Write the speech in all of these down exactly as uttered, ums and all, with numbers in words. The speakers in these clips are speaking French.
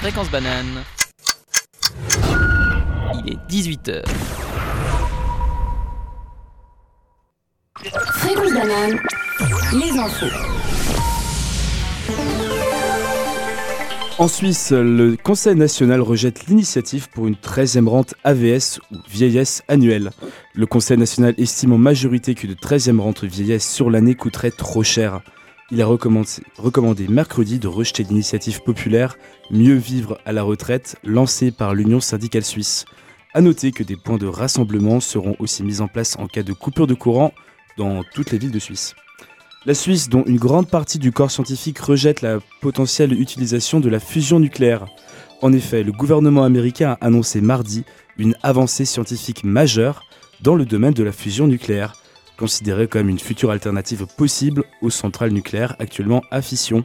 Fréquence banane. Il est dix-huit heures. Fréquence banane, les infos. En Suisse, le Conseil national rejette l'initiative pour une treizième rente A V S ou vieillesse annuelle. Le Conseil national estime en majorité qu'une treizième rente vieillesse sur l'année coûterait trop cher. Il a recommandé, recommandé mercredi de rejeter l'initiative populaire « Mieux vivre à la retraite » lancée par l'Union syndicale suisse. A noter que des points de rassemblement seront aussi mis en place en cas de coupure de courant dans toutes les villes de Suisse. La Suisse, dont une grande partie du corps scientifique rejette la potentielle utilisation de la fusion nucléaire. En effet, le gouvernement américain a annoncé mardi une avancée scientifique majeure dans le domaine de la fusion nucléaire, considérée comme une future alternative possible aux centrales nucléaires actuellement à fission.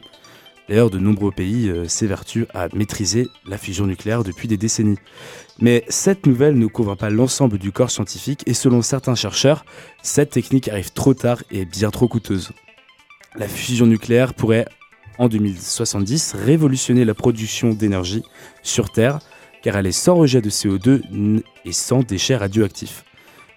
D'ailleurs, de nombreux pays euh, s'évertuent à maîtriser la fusion nucléaire depuis des décennies. Mais cette nouvelle ne couvre pas l'ensemble du corps scientifique et selon certains chercheurs, cette technique arrive trop tard et est bien trop coûteuse. La fusion nucléaire pourrait, en deux mille soixante-dix, révolutionner la production d'énergie sur Terre, car elle est sans rejet de C O deux et sans déchets radioactifs.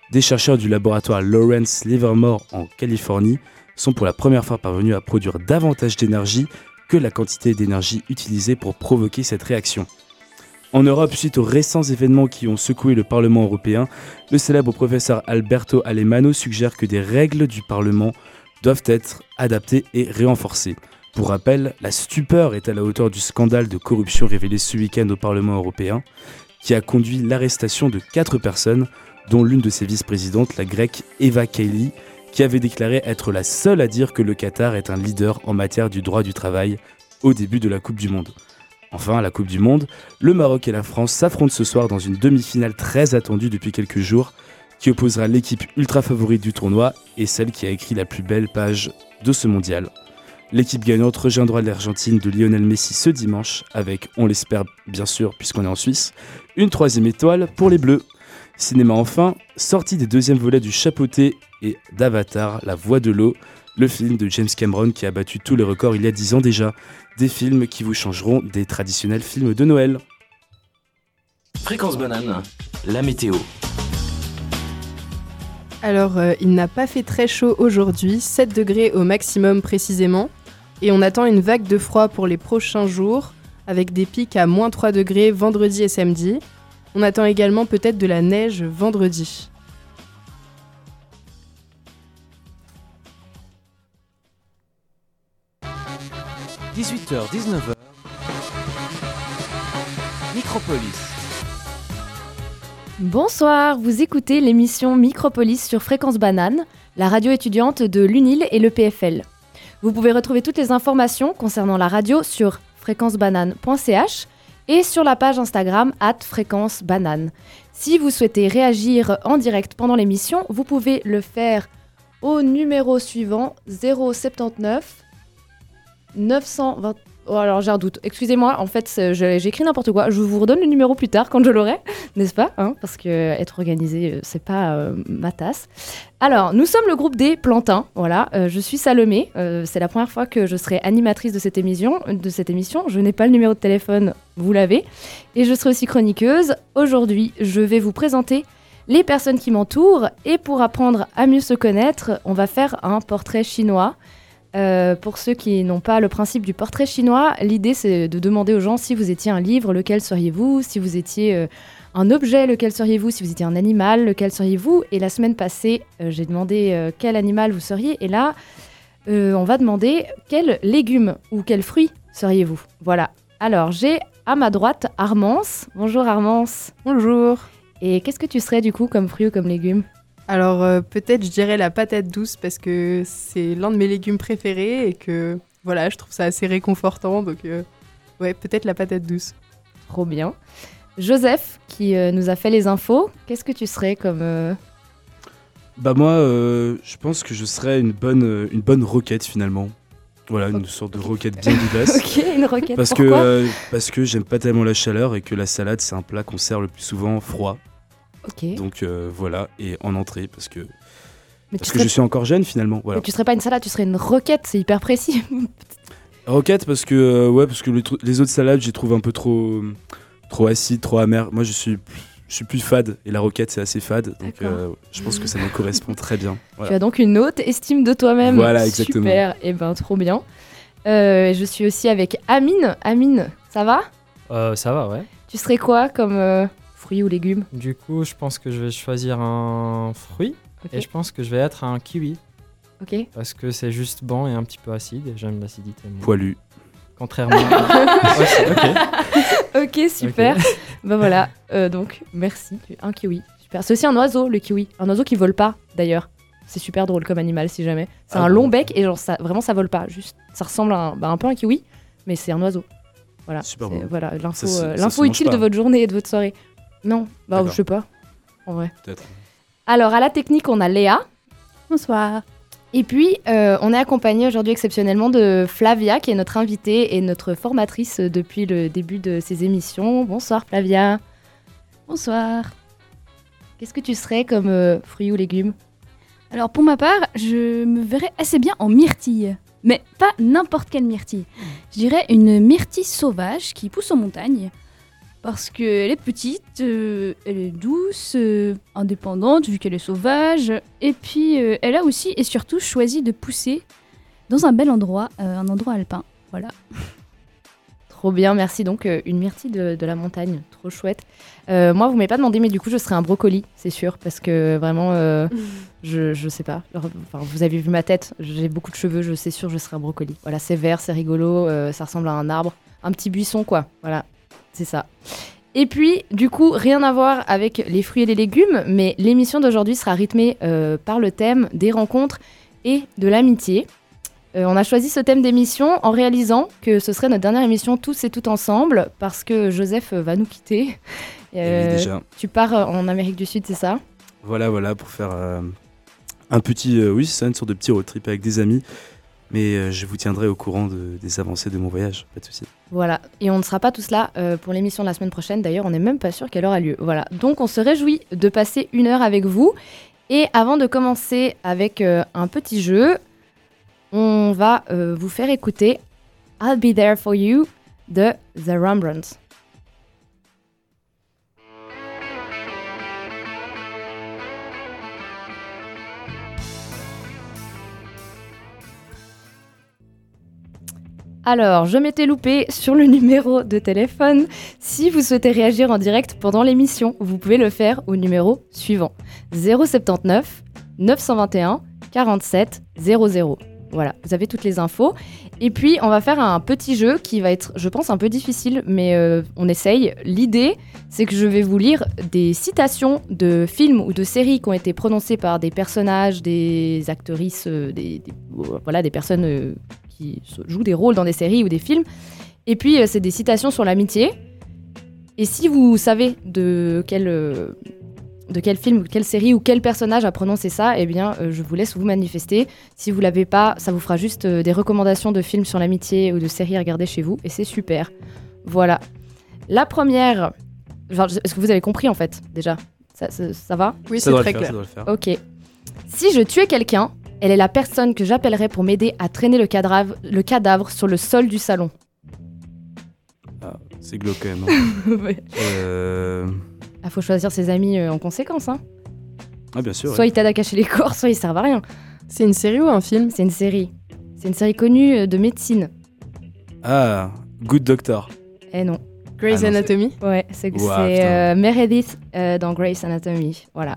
Des chercheurs du laboratoire Lawrence Livermore en Californie sont pour la première fois parvenus à produire davantage d'énergie que la quantité d'énergie utilisée pour provoquer cette réaction. En Europe, suite aux récents événements qui ont secoué le Parlement européen, le célèbre professeur Alberto Alemanno suggère que des règles du Parlement doivent être adaptées et renforcées. Pour rappel, la stupeur est à la hauteur du scandale de corruption révélé ce week-end au Parlement européen, qui a conduit l'arrestation de quatre personnes, dont l'une de ses vice-présidentes, la grecque Eva Kaili, qui avait déclaré être la seule à dire que le Qatar est un leader en matière du droit du travail au début de la Coupe du Monde. Enfin, à la Coupe du Monde, le Maroc et la France s'affrontent ce soir dans une demi-finale très attendue depuis quelques jours, qui opposera l'équipe ultra favorite du tournoi et celle qui a écrit la plus belle page de ce mondial. L'équipe gagnante rejoindra l'Argentine de Lionel Messi ce dimanche avec, on l'espère bien sûr puisqu'on est en Suisse, une troisième étoile pour les Bleus. Cinéma enfin, sortie des deuxièmes volets du Chapeauté et d'Avatar, La Voix de l'eau, le film de James Cameron qui a battu tous les records il y a dix ans déjà. Des films qui vous changeront des traditionnels films de Noël. Fréquence banane, la météo. Alors, euh, il n'a pas fait très chaud aujourd'hui, sept degrés au maximum précisément, et on attend une vague de froid pour les prochains jours, avec des pics à moins trois degrés vendredi et samedi. On attend également peut-être de la neige vendredi. dix-huit heures dix-neuf heures, Micropolis. Bonsoir, vous écoutez l'émission Micropolis sur Fréquence Banane, la radio étudiante de l'UNIL et l'E P F L. Vous pouvez retrouver toutes les informations concernant la radio sur fréquence banane point c h et sur la page Instagram arobase fréquence banane. Si vous souhaitez réagir en direct pendant l'émission, vous pouvez le faire au numéro suivant zéro sept neuf neuf cent vingt. Oh, alors j'ai un doute, excusez-moi, en fait je, j'écris n'importe quoi, je vous redonne le numéro plus tard quand je l'aurai, n'est-ce pas hein? Parce que être organisé, c'est pas euh, ma tasse. Alors, nous sommes le groupe des Plantains, voilà, euh, je suis Salomé, euh, c'est la première fois que je serai animatrice de cette émission, de cette émission, je n'ai pas le numéro de téléphone, vous l'avez, et je serai aussi chroniqueuse. Aujourd'hui, je vais vous présenter les personnes qui m'entourent, et pour apprendre à mieux se connaître, on va faire un portrait chinois. Euh, pour ceux qui n'ont pas le principe du portrait chinois, l'idée c'est de demander aux gens si vous étiez un livre, lequel seriez-vous? Si vous étiez euh, un objet, lequel seriez-vous? Si vous étiez un animal, lequel seriez-vous? Et la semaine passée, euh, j'ai demandé euh, quel animal vous seriez. Et là, euh, on va demander quel légume ou quel fruit seriez-vous? Voilà. Alors, j'ai à ma droite Armance. Bonjour Armance. Bonjour. Et qu'est-ce que tu serais du coup comme fruit ou comme légume? Alors euh, peut-être je dirais la patate douce parce que c'est l'un de mes légumes préférés et que voilà, je trouve ça assez réconfortant. Donc euh, ouais, peut-être la patate douce. Trop bien. Joseph qui euh, nous a fait les infos, qu'est-ce que tu serais comme... Euh... Bah moi, euh, je pense que je serais une bonne, une bonne roquette finalement. Voilà, une sorte de roquette bien vivace. Ok, une roquette, parce pourquoi que, euh, parce que j'aime pas tellement la chaleur et que la salade c'est un plat qu'on sert le plus souvent froid. Okay. Donc euh, voilà, et en entrée, parce que, parce que serais... je suis encore jeune finalement. Voilà. Mais tu serais pas une salade, tu serais une roquette, c'est hyper précis. Roquette parce que euh, ouais parce que les, tru- les autres salades j'ai trouvé un peu trop trop acide, trop amer. Moi je suis je suis plus fade et la roquette c'est assez fade donc euh, je pense que ça me correspond très bien. Voilà. Tu as donc une haute estime de toi-même. Voilà, exactement. Super, et eh ben trop bien. Euh, je suis aussi avec Amine. Amine, ça va ? euh, Ça va, ouais. Tu serais quoi comme euh, fruits ou légumes ? Du coup, je pense que je vais choisir un fruit okay. et je pense que je vais être un kiwi. Okay. Parce que c'est juste bon et un petit peu acide et j'aime l'acidité. Mais... Poilu. Contrairement à... ouais, okay. ok, super. Okay. Ben voilà, euh, donc merci. Un kiwi, super. C'est aussi un oiseau, le kiwi. Un oiseau qui vole pas, d'ailleurs. C'est super drôle comme animal, si jamais. C'est ah un bon. long bec et genre ça, vraiment ça vole pas. Juste, ça ressemble à un, bah, un peu à un kiwi, mais c'est un oiseau. Voilà, super bon. Voilà, l'info, ça, euh, l'info utile de votre journée et de votre soirée. Non, bah oh, je sais pas, en vrai. Peut-être. Alors, à la technique, on a Léa. Bonsoir. Et puis, euh, on est accompagné aujourd'hui exceptionnellement de Flavia, qui est notre invitée et notre formatrice depuis le début de ces émissions. Bonsoir Flavia. Bonsoir. Qu'est-ce que tu serais comme euh, fruits ou légumes ? Alors pour ma part, je me verrais assez bien en myrtille. Mais pas n'importe quelle myrtille. Je dirais une myrtille sauvage qui pousse en montagne. Parce qu'elle est petite, euh, elle est douce, euh, indépendante vu qu'elle est sauvage. Et puis euh, elle a aussi et surtout choisi de pousser dans un bel endroit, euh, un endroit alpin. Voilà. Trop bien, merci. Donc euh, une myrtille de, de la montagne, trop chouette. Euh, moi, vous m'avez pas demandé, mais du coup, je serais un brocoli, c'est sûr. Parce que vraiment, euh, je, je sais pas. Enfin, vous avez vu ma tête, j'ai beaucoup de cheveux, je sais sûr, je serais un brocoli. Voilà, c'est vert, c'est rigolo, euh, ça ressemble à un arbre. Un petit buisson, quoi, voilà. C'est ça. Et puis, du coup, rien à voir avec les fruits et les légumes, mais l'émission d'aujourd'hui sera rythmée euh, par le thème des rencontres et de l'amitié. Euh, on a choisi ce thème d'émission en réalisant que ce serait notre dernière émission Tous et Toutes Ensemble, parce que Joseph va nous quitter. Euh, oui, déjà. Tu pars en Amérique du Sud, c'est ça ? Voilà, voilà, pour faire euh, un petit... Euh, oui, c'est ça, une sorte de petit road trip avec des amis. Mais euh, je vous tiendrai au courant de, des avancées de mon voyage, pas de souci. Voilà, et on ne sera pas tous là euh, pour l'émission de la semaine prochaine. D'ailleurs, on n'est même pas sûr qu'elle aura lieu. Voilà, donc on se réjouit de passer une heure avec vous. Et avant de commencer avec euh, un petit jeu, on va euh, vous faire écouter « I'll be there for you » de The Rembrandts. Alors, je m'étais loupée sur le numéro de téléphone. Si vous souhaitez réagir en direct pendant l'émission, vous pouvez le faire au numéro suivant. zéro sept neuf neuf deux un quarante-sept zéro zéro. Voilà, vous avez toutes les infos. Et puis, on va faire un petit jeu qui va être, je pense, un peu difficile, mais euh, on essaye. L'idée, c'est que je vais vous lire des citations de films ou de séries qui ont été prononcées par des personnages, des actrices, euh, des, des, voilà, des personnes... Euh, qui jouent des rôles dans des séries ou des films. Et puis, euh, c'est des citations sur l'amitié. Et si vous savez de quel, euh, de quel film, quelle série ou quel personnage a prononcé ça, eh bien, euh, je vous laisse vous manifester. Si vous ne l'avez pas, ça vous fera juste euh, des recommandations de films sur l'amitié ou de séries à regarder chez vous. Et c'est super. Voilà. La première... Genre, est-ce que vous avez compris, en fait, déjà ? Ça, ça, ça va ? Oui, ça c'est très faire, clair. Ça doit le faire. Ok. Si je tuais quelqu'un... Elle est la personne que j'appellerai pour m'aider à traîner le cadavre, le cadavre sur le sol du salon. Ah, c'est glauque quand même. Hein. ouais. euh... Ah, faut choisir ses amis euh, en conséquence. Hein. Ah, bien sûr. Soit ouais. Ils t'aident à cacher les corps, soit ils servent à rien. C'est une série ou un film ? C'est une série. C'est une série connue euh, de médecine. Ah, Good Doctor. Eh non. Grey's ah, Anatomy ? c'est... Ouais, c'est, wow, c'est euh, Meredith euh, dans Grey's Anatomy. Voilà.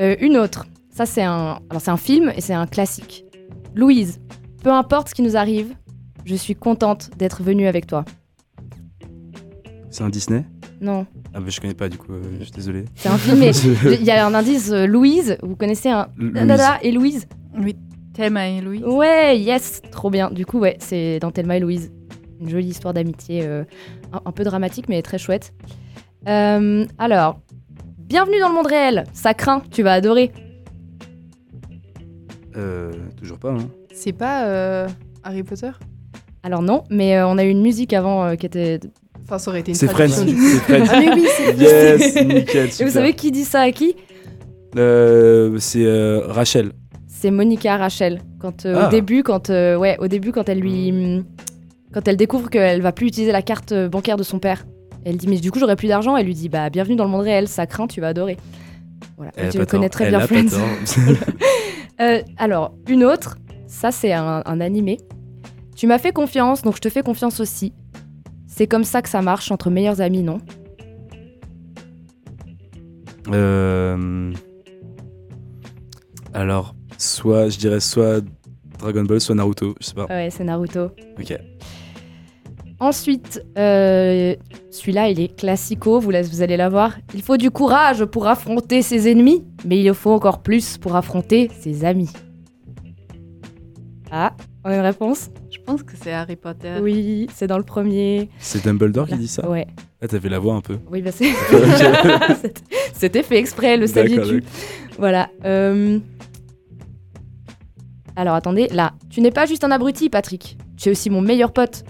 Euh, une autre. Ça, c'est un, alors c'est un film et c'est un classique. Louise, peu importe ce qui nous arrive, je suis contente d'être venue avec toi. C'est un Disney ? Non. Ah bah je connais pas du coup, euh, je suis désolée. C'est un film et il y a un indice, euh, Louise, vous connaissez un... Dada et Louise ? Oui, Thelma et Louise. Ouais, yes, trop bien. Du coup, ouais, c'est dans Thelma et Louise. Une jolie histoire d'amitié, euh, un, un peu dramatique mais très chouette. Euh, alors, bienvenue dans le monde réel, ça craint, tu vas adorer. Euh, toujours pas, hein. C'est pas euh, Harry Potter ? Alors non, mais euh, on a eu une musique avant euh, qui était... Enfin, ça aurait été une c'est traduction. Friends. C'est Friends. Ah mais oui, c'est yes, nickel, super. Et vous savez qui dit ça à qui ? euh, C'est euh, Rachel. c'est Monica Rachel. Quand, euh, ah. au, début, quand, euh, ouais, au début, quand elle lui, quand elle découvre qu'elle va plus utiliser la carte bancaire de son père, elle dit mais du coup j'aurai plus d'argent. Elle lui dit bah bienvenue dans le monde réel, ça craint, tu vas adorer. Voilà, tu le connais très bien, Friends. euh, alors une autre, ça c'est un, un animé. Tu m'as fait confiance, donc je te fais confiance aussi. C'est comme ça que ça marche entre meilleurs amis, non ? Euh... Alors, soit, je dirais soit Dragon Ball, soit Naruto, je sais pas. Ouais, c'est Naruto. Ok. Ensuite, euh, celui-là, il est classico, vous, vous allez l'avoir. Il faut du courage pour affronter ses ennemis, mais il faut encore plus pour affronter ses amis. Ah, on a une réponse ? Je pense que c'est Harry Potter. Oui, c'est dans le premier. C'est Dumbledore qui dit ça ? Ouais. Ah, t'avais la voix un peu. Oui, bah c'est... C'était fait exprès, le saviez-tu ? Voilà. Euh... Alors, attendez, là. Tu n'es pas juste un abruti, Patrick. Tu es aussi mon meilleur pote.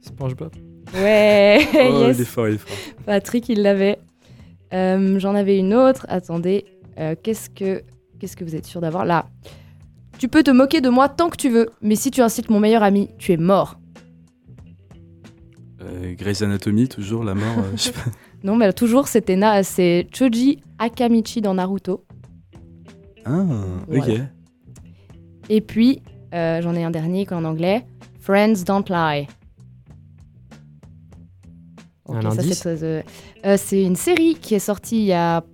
SpongeBob ? Ouais, oh, yes. Il est fort, il est fort. Patrick, il l'avait. Euh, j'en avais une autre. Attendez, euh, qu'est-ce que... qu'est-ce que vous êtes sûr d'avoir ? Là. Tu peux te moquer de moi tant que tu veux, mais si tu incites mon meilleur ami, tu es mort. Euh, Grey's Anatomy, toujours la mort. Euh, pas... Non, mais toujours, c'était na... c'est Chōji Akimichi dans Naruto. Ah, voilà. Ok. Et puis, euh, j'en ai un dernier qu'en anglais. Friends don't lie. Okay, un ça, indice. C'est, euh, euh, c'est une série qui est sortie il y a...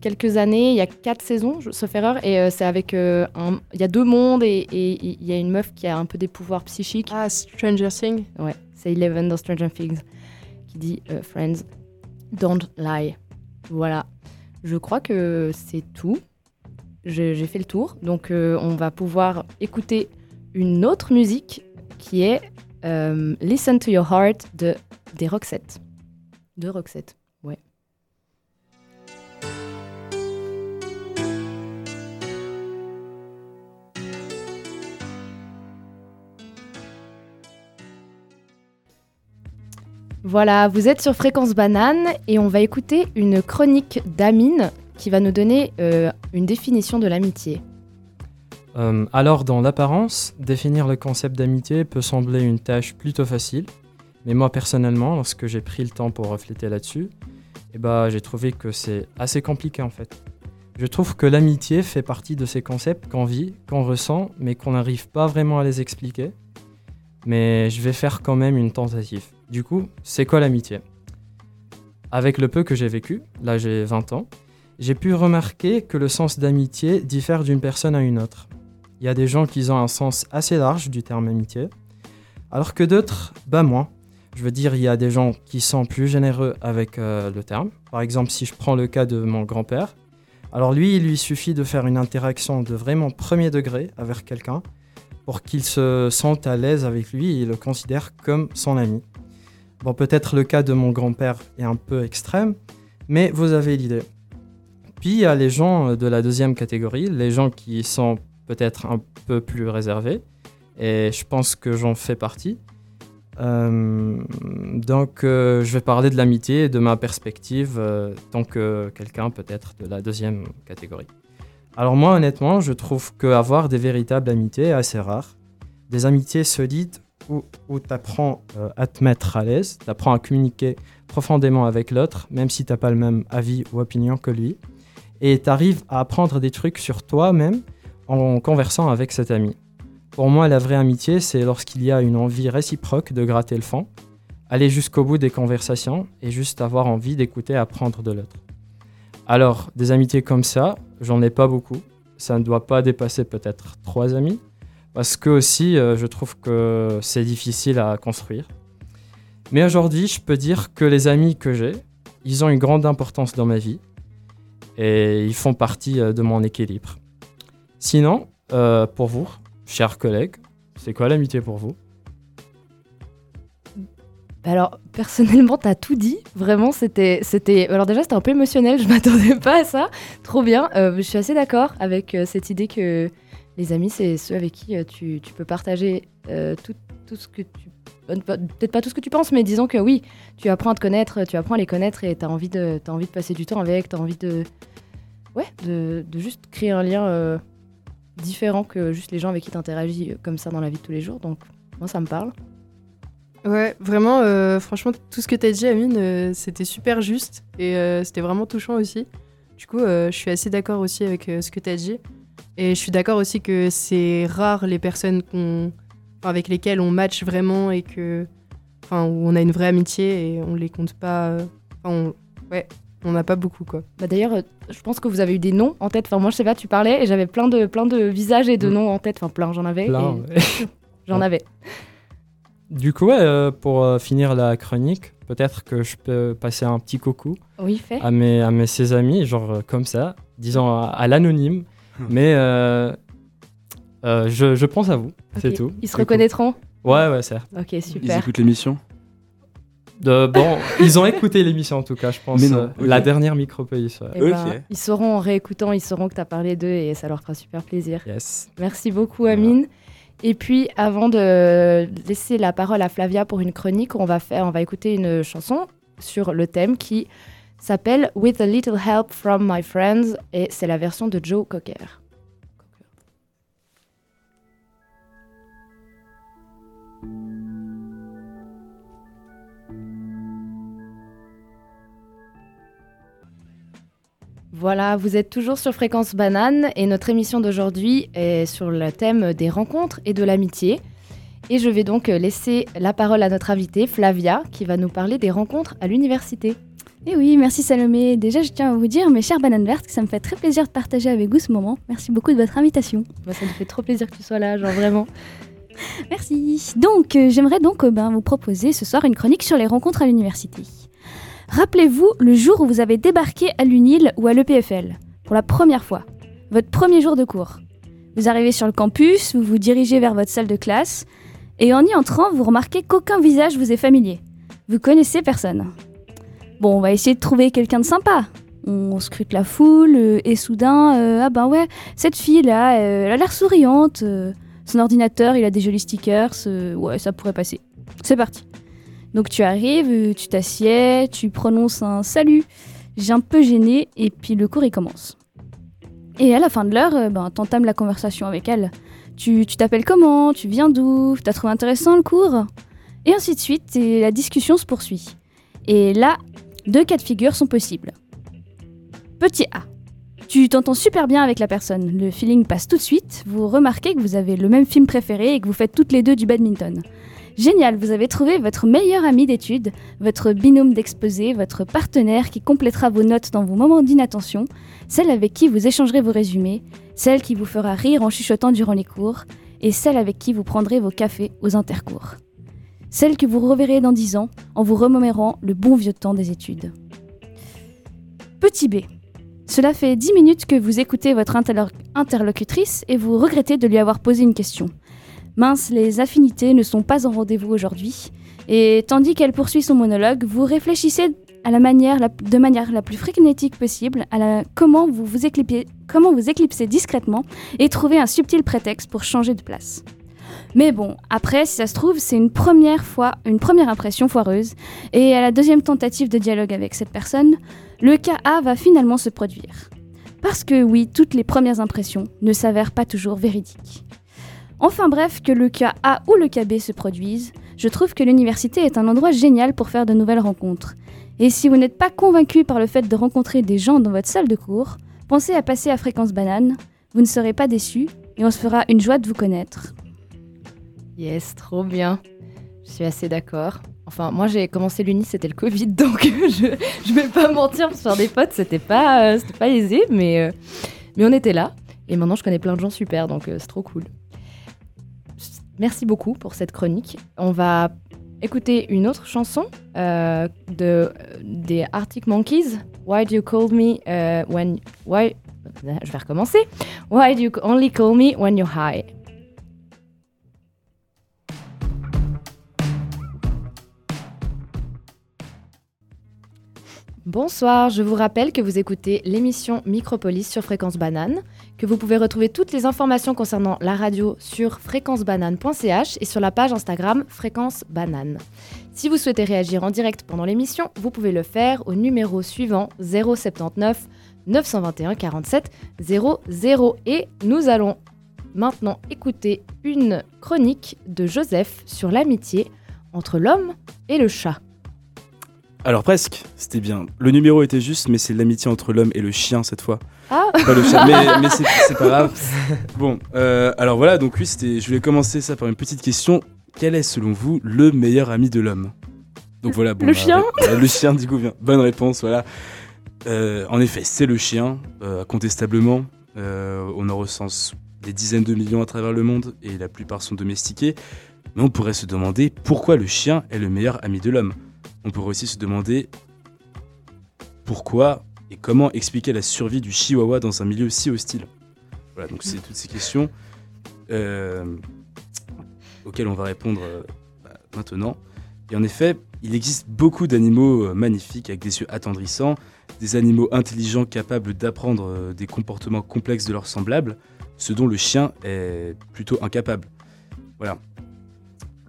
quelques années, il y a quatre saisons, sauf erreur, et euh, c'est avec euh, un... il y a deux mondes et il y a une meuf qui a un peu des pouvoirs psychiques. Ah, Stranger Things. Ouais, c'est Eleven dans Stranger Things qui dit euh, Friends, don't lie. Voilà, je crois que c'est tout. Je, j'ai fait le tour, donc euh, on va pouvoir écouter une autre musique qui est euh, Listen to Your Heart de des Roxette. De Roxette. Voilà, vous êtes sur Fréquence Banane et on va écouter une chronique d'Amine qui va nous donner euh, une définition de l'amitié. Euh, alors, dans l'apparence, définir le concept d'amitié peut sembler une tâche plutôt facile. Mais moi, personnellement, lorsque j'ai pris le temps pour refléter là-dessus, eh ben, j'ai trouvé que c'est assez compliqué en fait. Je trouve que l'amitié fait partie de ces concepts qu'on vit, qu'on ressent, mais qu'on n'arrive pas vraiment à les expliquer. Mais je vais faire quand même une tentative. Du coup, c'est quoi l'amitié ? Avec le peu que j'ai vécu, là j'ai vingt ans, j'ai pu remarquer que le sens d'amitié diffère d'une personne à une autre. Il y a des gens qui ont un sens assez large du terme amitié, alors que d'autres, bah moins. Je veux dire, il y a des gens qui sont plus généreux avec euh, le terme. Par exemple, si je prends le cas de mon grand-père, alors lui, il lui suffit de faire une interaction de vraiment premier degré avec quelqu'un pour qu'il se sente à l'aise avec lui et le considère comme son ami. Bon, peut-être le cas de mon grand-père est un peu extrême, mais vous avez l'idée. Puis il y a les gens de la deuxième catégorie, les gens qui sont peut-être un peu plus réservés, et je pense que j'en fais partie. Euh, donc euh, je vais parler de l'amitié et de ma perspective, euh, tant que quelqu'un peut-être de la deuxième catégorie. Alors moi, honnêtement, je trouve qu'avoir des véritables amitiés est assez rare. Des amitiés solides où, où tu apprends euh, à te mettre à l'aise, tu apprends à communiquer profondément avec l'autre, même si tu n'as pas le même avis ou opinion que lui. Et tu arrives à apprendre des trucs sur toi-même en conversant avec cet ami. Pour moi, la vraie amitié, c'est lorsqu'il y a une envie réciproque de gratter le fond, aller jusqu'au bout des conversations et juste avoir envie d'écouter et apprendre de l'autre. Alors, des amitiés comme ça, j'en ai pas beaucoup. Ça ne doit pas dépasser peut-être trois amis. Parce que aussi, euh, je trouve que c'est difficile à construire. Mais aujourd'hui, je peux dire que les amis que j'ai, ils ont une grande importance dans ma vie. Et ils font partie euh, de mon équilibre. Sinon, euh, pour vous, chers collègues, c'est quoi l'amitié pour vous ? Alors, personnellement, t'as tout dit. Vraiment, c'était, c'était... Alors déjà, c'était un peu émotionnel. Je m'attendais pas à ça. Trop bien. Euh, je suis assez d'accord avec euh, cette idée que les amis, c'est ceux avec qui euh, tu, tu peux partager euh, tout, tout ce que tu... Peut-être pas tout ce que tu penses, mais disons que oui, tu apprends à te connaître, tu apprends à les connaître et t'as envie de, t'as envie de passer du temps avec, t'as envie de... Ouais, de, de juste créer un lien euh, différent que juste les gens avec qui t'interagis comme ça dans la vie de tous les jours. Donc moi, ça me parle. Ouais, vraiment, euh, franchement, tout ce que t'as dit, Amine, euh, c'était super juste et euh, c'était vraiment touchant aussi. Du coup, euh, je suis assez d'accord aussi avec euh, ce que t'as dit. Et je suis d'accord aussi que c'est rare les personnes qu'on... Enfin, avec lesquelles on match vraiment et que... Enfin, où on a une vraie amitié et on les compte pas... Euh... Enfin, on... ouais, on n'a pas beaucoup, quoi. Bah d'ailleurs, euh, je pense que vous avez eu des noms en tête. Enfin, moi, je sais pas, tu parlais et j'avais plein de, plein de visages et de noms en tête. Enfin, plein, j'en avais. Plein, et... ouais. J'en ouais. avais. Du coup, ouais, euh, pour euh, finir la chronique, peut-être que je peux passer un petit coucou oui, fait. à mes à mes ses amis, genre euh, comme ça, disons à, à l'anonyme, mais euh, euh, je je pense à vous, okay. C'est tout. Ils se reconnaîtront. Ouais, ouais, certes. Ok, super. Ils écoutent l'émission. De, bon, ils ont écouté l'émission en tout cas, je pense. Mais non, euh, okay. La dernière Micropolis. Ouais. Okay. Bah, ils sauront en réécoutant, ils sauront que t'as parlé d'eux et ça leur fera super plaisir. Yes. Merci beaucoup, Amine. Ouais. Et puis, avant de laisser la parole à Flavia pour une chronique, on va, faire, on va écouter une chanson sur le thème qui s'appelle « With a little help from my friends » et c'est la version de Joe Cocker. Voilà, vous êtes toujours sur Fréquence Banane et notre émission d'aujourd'hui est sur le thème des rencontres et de l'amitié. Et je vais donc laisser la parole à notre invitée, Flavia, qui va nous parler des rencontres à l'université. Eh oui, merci Salomé. Déjà, je tiens à vous dire, mes chères bananes vertes, que ça me fait très plaisir de partager avec vous ce moment. Merci beaucoup de votre invitation. Bah, ça me fait trop plaisir que tu sois là, genre vraiment. Merci. Donc, euh, j'aimerais donc euh, ben, vous proposer ce soir une chronique sur les rencontres à l'université. Rappelez-vous le jour où vous avez débarqué à l'UNIL ou à l'E P F L, pour la première fois, votre premier jour de cours. Vous arrivez sur le campus, vous vous dirigez vers votre salle de classe, et en y entrant, vous remarquez qu'aucun visage vous est familier. Vous connaissez personne. Bon, on va essayer de trouver quelqu'un de sympa. On scrute la foule, euh, et soudain, euh, ah ben ouais, cette fille-là, euh, elle a l'air souriante, euh, son ordinateur, il a des jolis stickers, euh, ouais, ça pourrait passer. C'est parti. Donc tu arrives, tu t'assieds, tu prononces un « salut », j'ai un peu gêné, et puis le cours il commence. Et à la fin de l'heure, ben, t'entames la conversation avec elle. Tu, tu t'appelles comment, tu viens d'où, t'as trouvé intéressant le cours ? Et ainsi de suite, et la discussion se poursuit. Et là, deux cas de figure sont possibles. Petit A, tu t'entends super bien avec la personne, le feeling passe tout de suite, vous remarquez que vous avez le même film préféré et que vous faites toutes les deux du badminton. Génial, vous avez trouvé votre meilleur ami d'études, votre binôme d'exposé, votre partenaire qui complétera vos notes dans vos moments d'inattention, celle avec qui vous échangerez vos résumés, celle qui vous fera rire en chuchotant durant les cours, et celle avec qui vous prendrez vos cafés aux intercours. Celle que vous reverrez dans dix ans en vous remémorant le bon vieux temps des études. Petit B. Cela fait dix minutes que vous écoutez votre interloc- interlocutrice et vous regrettez de lui avoir posé une question. Mince, les affinités ne sont pas en rendez-vous aujourd'hui. Et tandis qu'elle poursuit son monologue, vous réfléchissez à la manière, la, de manière la plus frénétique possible à la, comment, vous vous éclipsez, comment vous éclipsez discrètement et trouver un subtil prétexte pour changer de place. Mais bon, après, si ça se trouve, c'est une première fois, une première impression foireuse. Et à la deuxième tentative de dialogue avec cette personne, le cas A va finalement se produire. Parce que oui, toutes les premières impressions ne s'avèrent pas toujours véridiques. Enfin bref, que le cas A ou le cas B se produise, je trouve que l'université est un endroit génial pour faire de nouvelles rencontres. Et si vous n'êtes pas convaincu par le fait de rencontrer des gens dans votre salle de cours, pensez à passer à Fréquence Banane, vous ne serez pas déçus et on se fera une joie de vous connaître. Yes, trop bien. Je suis assez d'accord. Enfin, moi j'ai commencé l'Uni, c'était le Covid, donc je, je vais pas mentir, pour se faire des potes, c'était pas, euh, c'était pas aisé, mais, euh, mais on était là. Et maintenant je connais plein de gens super, donc euh, c'est trop cool. Merci beaucoup pour cette chronique. On va écouter une autre chanson euh, de, des Arctic Monkeys. Why do you call me uh, when... Why... Je vais recommencer. Why do you only call me when you're high? Bonsoir, je vous rappelle que vous écoutez l'émission Micropolis sur Fréquence Banane, que vous pouvez retrouver toutes les informations concernant la radio sur fréquence banane point c h et sur la page Instagram Fréquence Banane. Si vous souhaitez réagir en direct pendant l'émission, vous pouvez le faire au numéro suivant zéro sept neuf neuf deux un quarante-sept zéro zéro et nous allons maintenant écouter une chronique de Joseph sur l'amitié entre l'homme et le chat. Alors presque, c'était bien. Le numéro était juste, mais c'est l'amitié entre l'homme et le chien cette fois. Ah pas le chat, mais, mais c'est, c'est pas grave. Bon, euh, alors voilà, donc oui, c'était, je voulais commencer ça par une petite question. Quel est selon vous le meilleur ami de l'homme ? Donc voilà, bon, le bah, chien. Bah, le chien, du coup, bien. Bonne réponse, voilà. Euh, en effet, c'est le chien, euh, incontestablement. Euh, on en recense des dizaines de millions à travers le monde et la plupart sont domestiqués. Mais on pourrait se demander pourquoi le chien est le meilleur ami de l'homme. On pourrait aussi se demander pourquoi et comment expliquer la survie du chihuahua dans un milieu si hostile. Voilà, donc c'est toutes ces questions euh, auxquelles on va répondre euh, bah, maintenant. Et en effet, il existe beaucoup d'animaux euh, magnifiques avec des yeux attendrissants, des animaux intelligents capables d'apprendre euh, des comportements complexes de leurs semblables, ce dont le chien est plutôt incapable. Voilà.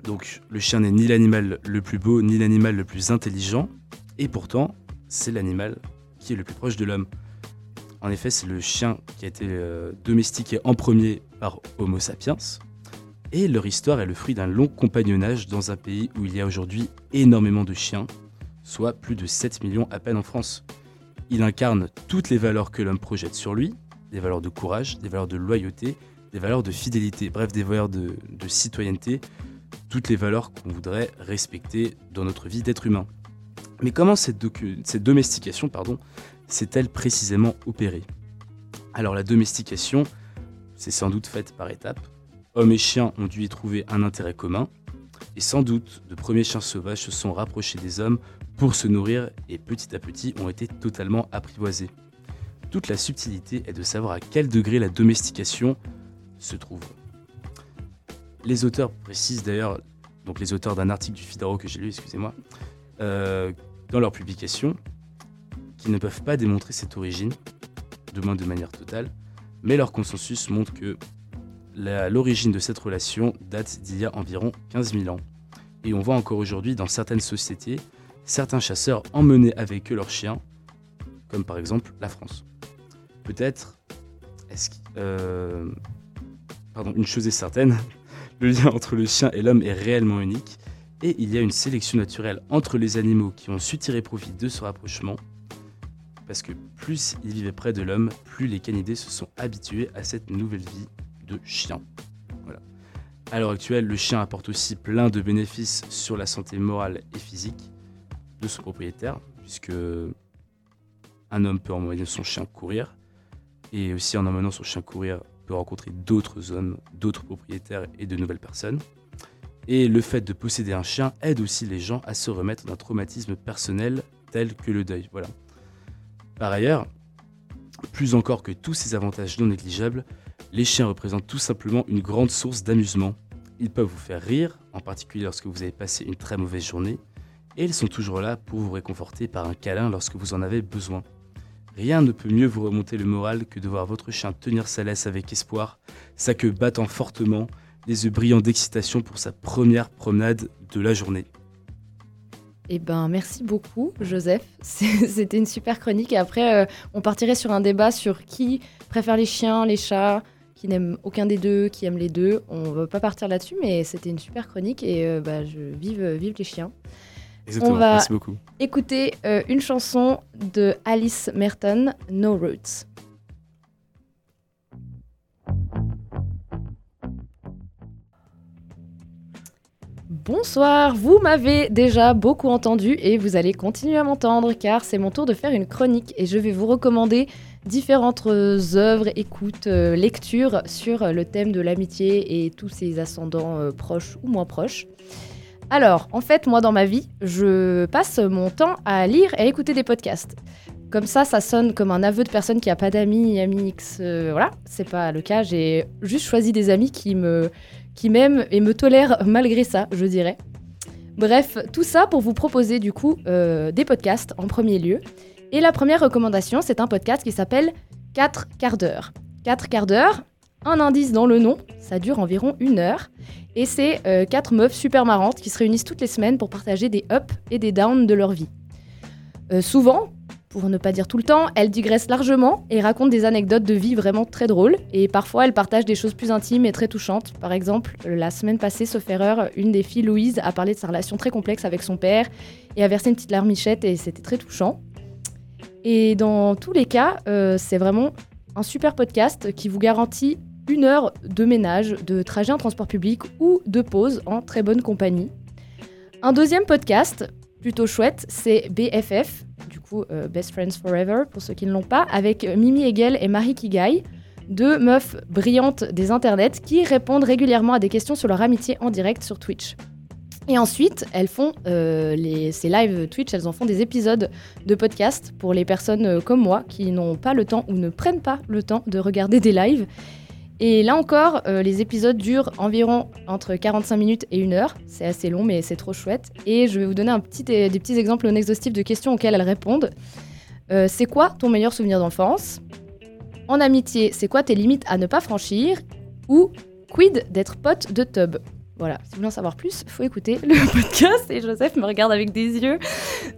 Donc, le chien n'est ni l'animal le plus beau, ni l'animal le plus intelligent, et pourtant, c'est l'animal qui est le plus proche de l'homme. En effet, c'est le chien qui a été euh, domestiqué en premier par Homo sapiens, et leur histoire est le fruit d'un long compagnonnage dans un pays où il y a aujourd'hui énormément de chiens, soit plus de sept millions à peine en France. Il incarne toutes les valeurs que l'homme projette sur lui, des valeurs de courage, des valeurs de loyauté, des valeurs de fidélité, bref, des valeurs de, de citoyenneté, toutes les valeurs qu'on voudrait respecter dans notre vie d'être humain. Mais comment cette, docu- cette domestication pardon, s'est-elle précisément opérée ? Alors la domestication, c'est sans doute faite par étapes. Hommes et chiens ont dû y trouver un intérêt commun, et sans doute, de premiers chiens sauvages se sont rapprochés des hommes pour se nourrir et petit à petit ont été totalement apprivoisés. Toute la subtilité est de savoir à quel degré la domestication se trouve. Les auteurs précisent d'ailleurs, donc les auteurs d'un article du Figaro que j'ai lu, excusez-moi, euh, dans leur publication, qu'ils ne peuvent pas démontrer cette origine, de moins de manière totale, mais leur consensus montre que la, l'origine de cette relation date d'il y a environ quinze mille ans. Et on voit encore aujourd'hui dans certaines sociétés, certains chasseurs emmenaient avec eux leurs chiens, comme par exemple la France. Peut-être, est-ce que, euh, pardon, une chose est certaine, le lien entre le chien et l'homme est réellement unique et il y a une sélection naturelle entre les animaux qui ont su tirer profit de ce rapprochement parce que plus ils vivaient près de l'homme, plus les canidés se sont habitués à cette nouvelle vie de chien. Voilà. À l'heure actuelle, le chien apporte aussi plein de bénéfices sur la santé morale et physique de son propriétaire puisque un homme peut emmener son chien courir et aussi en emmenant son chien courir, peut rencontrer d'autres hommes, d'autres propriétaires et de nouvelles personnes. Et le fait de posséder un chien aide aussi les gens à se remettre d'un traumatisme personnel tel que le deuil. Voilà. Par ailleurs, plus encore que tous ces avantages non négligeables, les chiens représentent tout simplement une grande source d'amusement. Ils peuvent vous faire rire, en particulier lorsque vous avez passé une très mauvaise journée, et ils sont toujours là pour vous réconforter par un câlin lorsque vous en avez besoin. Rien ne peut mieux vous remonter le moral que de voir votre chien tenir sa laisse avec espoir, sa queue battant fortement, les yeux brillants d'excitation pour sa première promenade de la journée. Eh ben, merci beaucoup, Joseph. C'est, c'était une super chronique. Et après, euh, on partirait sur un débat sur qui préfère les chiens, les chats, qui n'aime aucun des deux, qui aime les deux. On ne va pas partir là-dessus, mais c'était une super chronique. Et euh, bah, je vive, vive les chiens. Exactement, on va merci beaucoup. Écouter euh, une chanson de Alice Merton, No Roots. Bonsoir, vous m'avez déjà beaucoup entendu et vous allez continuer à m'entendre car c'est mon tour de faire une chronique et je vais vous recommander différentes euh, œuvres, écoutes, euh, lectures sur le thème de l'amitié et tous ses ascendants euh, proches ou moins proches. Alors, en fait, moi, dans ma vie, je passe mon temps à lire et à écouter des podcasts. Comme ça, ça sonne comme un aveu de personne qui n'a pas d'amis, amis X, euh, voilà. C'est pas le cas, j'ai juste choisi des amis qui, me, qui m'aiment et me tolèrent malgré ça, je dirais. Bref, tout ça pour vous proposer, du coup, euh, des podcasts en premier lieu. Et la première recommandation, c'est un podcast qui s'appelle « quatre quarts d'heure ». « quatre quarts d'heure », un indice dans le nom, ça dure environ une heure. Et c'est euh, quatre meufs super marrantes qui se réunissent toutes les semaines pour partager des ups et des downs de leur vie. Euh, souvent, pour ne pas dire tout le temps, elle digresse largement et raconte des anecdotes de vie vraiment très drôles. Et parfois, elle partage des choses plus intimes et très touchantes. Par exemple, la semaine passée, sauf erreur, une des filles, Louise, a parlé de sa relation très complexe avec son père et a versé une petite larmichette et c'était très touchant. Et dans tous les cas, euh, c'est vraiment un super podcast qui vous garantit une heure de ménage, de trajet en transport public ou de pause en très bonne compagnie. Un deuxième podcast, plutôt chouette, c'est B F F, du coup euh, Best Friends Forever, pour ceux qui ne l'ont pas, avec Mimi Hegel et Marie Kigai, deux meufs brillantes des internets qui répondent régulièrement à des questions sur leur amitié en direct sur Twitch. Et ensuite, elles font euh, les, ces lives Twitch, elles en font des épisodes de podcast pour les personnes comme moi qui n'ont pas le temps ou ne prennent pas le temps de regarder des lives. Et là encore, euh, les épisodes durent environ entre quarante-cinq minutes et une heure. C'est assez long, mais c'est trop chouette. Et je vais vous donner un petit, des petits exemples non exhaustifs de questions auxquelles elles répondent. Euh, c'est quoi ton meilleur souvenir d'enfance ? En amitié, c'est quoi tes limites à ne pas franchir ? Ou quid d'être pote de tub ? Voilà, si vous voulez en savoir plus, il faut écouter le podcast. Et Joseph me regarde avec des yeux.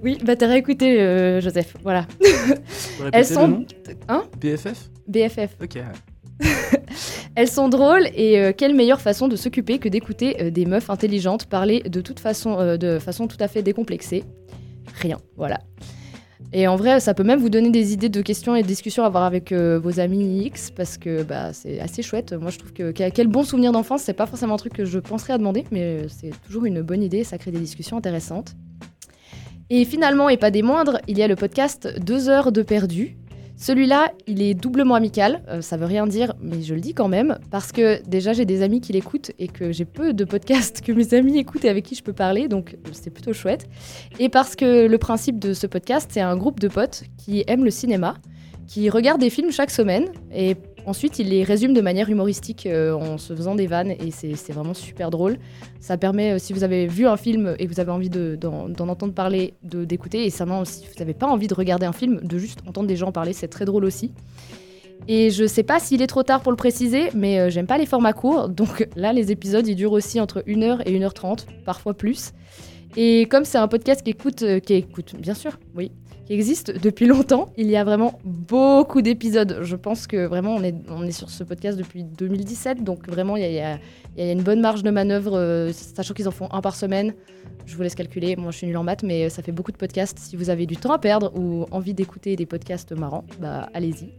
Oui, bah t'as réécouté, euh, Joseph. Voilà. Elles sont... Hein ? B F F ? B F F. Ok. Elles sont drôles et euh, quelle meilleure façon de s'occuper que d'écouter euh, des meufs intelligentes parler de toute façon, euh, de façon tout à fait décomplexée. Rien, voilà. Et en vrai, ça peut même vous donner des idées de questions et de discussions à avoir avec euh, vos amis X parce que bah, c'est assez chouette. Moi, je trouve que quel bon souvenir d'enfance, c'est pas forcément un truc que je penserais à demander, mais c'est toujours une bonne idée, ça crée des discussions intéressantes. Et finalement, et pas des moindres, il y a le podcast deux heures de perdu. Celui-là, il est doublement amical, euh, ça veut rien dire, mais je le dis quand même, parce que déjà j'ai des amis qui l'écoutent et que j'ai peu de podcasts que mes amis écoutent et avec qui je peux parler, donc c'est plutôt chouette. Et parce que le principe de ce podcast, c'est un groupe de potes qui aiment le cinéma, qui regardent des films chaque semaine, et ensuite ils les résument de manière humoristique euh, en se faisant des vannes, et c'est, c'est vraiment super drôle. Ça permet, euh, si vous avez vu un film et que vous avez envie de, d'en, d'en entendre parler, de, d'écouter, et sinon, si vous n'avez pas envie de regarder un film, de juste entendre des gens parler, c'est très drôle aussi. Et je sais pas s'il est trop tard pour le préciser, mais euh, j'aime pas les formats courts, donc là les épisodes ils durent aussi entre une heure et une heure trente, parfois plus. Et comme c'est un podcast qui écoute, euh, qui écoute, bien sûr, oui, qui existe depuis longtemps, il y a vraiment beaucoup d'épisodes. Je pense que vraiment, on est, on est sur ce podcast depuis deux mille dix-sept, donc vraiment, il y a, y a, y a une bonne marge de manœuvre, euh, sachant qu'ils en font un par semaine. Je vous laisse calculer, moi je suis nulle en maths, mais ça fait beaucoup de podcasts. Si vous avez du temps à perdre ou envie d'écouter des podcasts marrants, bah allez-y.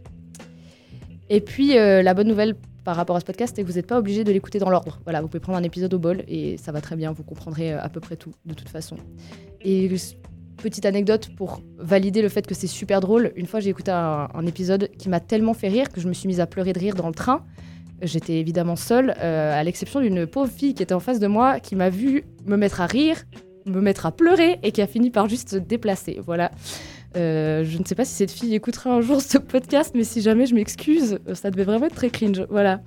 Et puis, euh, la bonne nouvelle par rapport à ce podcast, c'est que vous n'êtes pas obligé de l'écouter dans l'ordre. Voilà, vous pouvez prendre un épisode au bol et ça va très bien, vous comprendrez à peu près tout, de toute façon. Et petite anecdote pour valider le fait que c'est super drôle, une fois j'ai écouté un, un épisode qui m'a tellement fait rire que je me suis mise à pleurer de rire dans le train. J'étais évidemment seule, euh, à l'exception d'une pauvre fille qui était en face de moi, qui m'a vu me mettre à rire, me mettre à pleurer et qui a fini par juste se déplacer, voilà. Euh, je ne sais pas si cette fille écoutera un jour ce podcast, mais si jamais je m'excuse, ça devait vraiment être très cringe, voilà.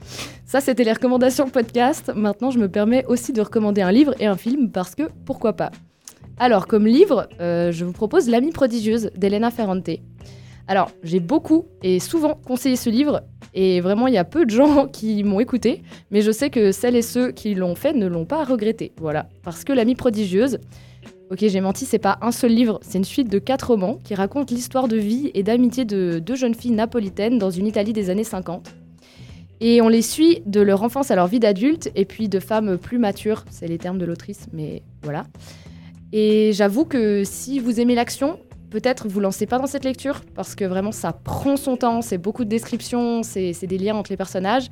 Ça, c'était les recommandations podcast. Maintenant, je me permets aussi de recommander un livre et un film, parce que pourquoi pas. Alors, comme livre, euh, je vous propose L'amie prodigieuse d'Elena Ferrante. Alors, j'ai beaucoup et souvent conseillé ce livre, et vraiment, il y a peu de gens qui m'ont écouté, mais je sais que celles et ceux qui l'ont fait ne l'ont pas regretté, voilà. Parce que L'amie prodigieuse... Ok, j'ai menti, c'est pas un seul livre, c'est une suite de quatre romans qui racontent l'histoire de vie et d'amitié de deux jeunes filles napolitaines dans une Italie des années cinquante. Et on les suit de leur enfance à leur vie d'adulte et puis de femmes plus matures, c'est les termes de l'autrice, mais voilà. Et j'avoue que si vous aimez l'action, peut-être vous lancez pas dans cette lecture parce que vraiment ça prend son temps, c'est beaucoup de descriptions, c'est, c'est des liens entre les personnages.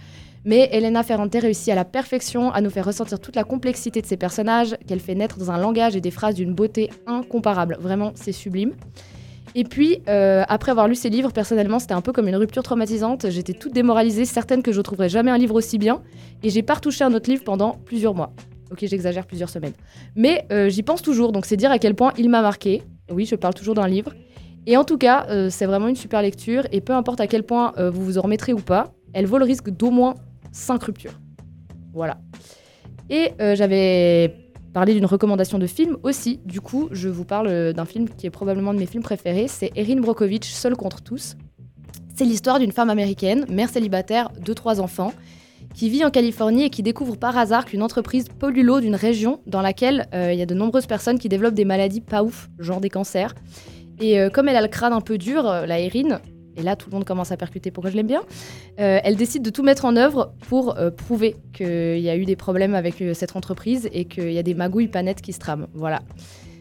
Mais Elena Ferrante réussit à la perfection à nous faire ressentir toute la complexité de ses personnages, qu'elle fait naître dans un langage et des phrases d'une beauté incomparable. Vraiment, c'est sublime. Et puis, euh, après avoir lu ces livres, personnellement, c'était un peu comme une rupture traumatisante. J'étais toute démoralisée, certaine que je ne retrouverais jamais un livre aussi bien. Et j'ai pas retouché un autre livre pendant plusieurs mois. Ok, j'exagère, plusieurs semaines. Mais euh, j'y pense toujours, donc c'est dire à quel point il m'a marquée. Oui, je parle toujours d'un livre. Et en tout cas, euh, c'est vraiment une super lecture. Et peu importe à quel point euh, vous vous en remettrez ou pas, elle vaut le risque d'au moins cinq ruptures. Voilà. Et euh, j'avais parlé d'une recommandation de film aussi. Du coup, je vous parle d'un film qui est probablement de mes films préférés. C'est Erin Brockovich, Seul contre tous. C'est l'histoire d'une femme américaine, mère célibataire, de trois enfants, qui vit en Californie et qui découvre par hasard qu'une entreprise pollue l'eau d'une région dans laquelle il euh, y a de nombreuses personnes qui développent des maladies pas ouf, genre des cancers. Et euh, comme elle a le crâne un peu dur, la Erin, et là tout le monde commence à percuter pourquoi je l'aime bien, euh, elle décide de tout mettre en œuvre pour euh, prouver qu'il y a eu des problèmes avec euh, cette entreprise et qu'il y a des magouilles pas nettes qui se trament. Voilà.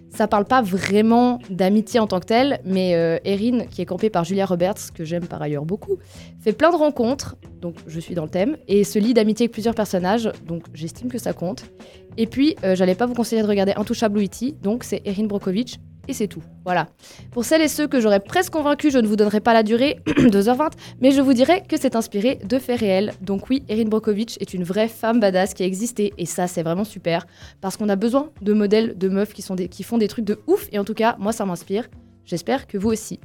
Ça parle pas vraiment d'amitié en tant que telle, mais euh, Erin, qui est campée par Julia Roberts, que j'aime par ailleurs beaucoup, fait plein de rencontres, donc je suis dans le thème, et se lie d'amitié avec plusieurs personnages, donc j'estime que ça compte. Et puis, euh, j'allais pas vous conseiller de regarder Intouchable ou E T, donc c'est Erin Brockovich, et c'est tout. Voilà. Pour celles et ceux que j'aurais presque convaincu, je ne vous donnerai pas la durée, deux heures vingt, mais je vous dirai que c'est inspiré de faits réels. Donc oui, Erin Brockovich est une vraie femme badass qui a existé, et ça, c'est vraiment super, parce qu'on a besoin de modèles de meufs qui, sont des, qui font des trucs de ouf, et en tout cas, moi, ça m'inspire. J'espère que vous aussi.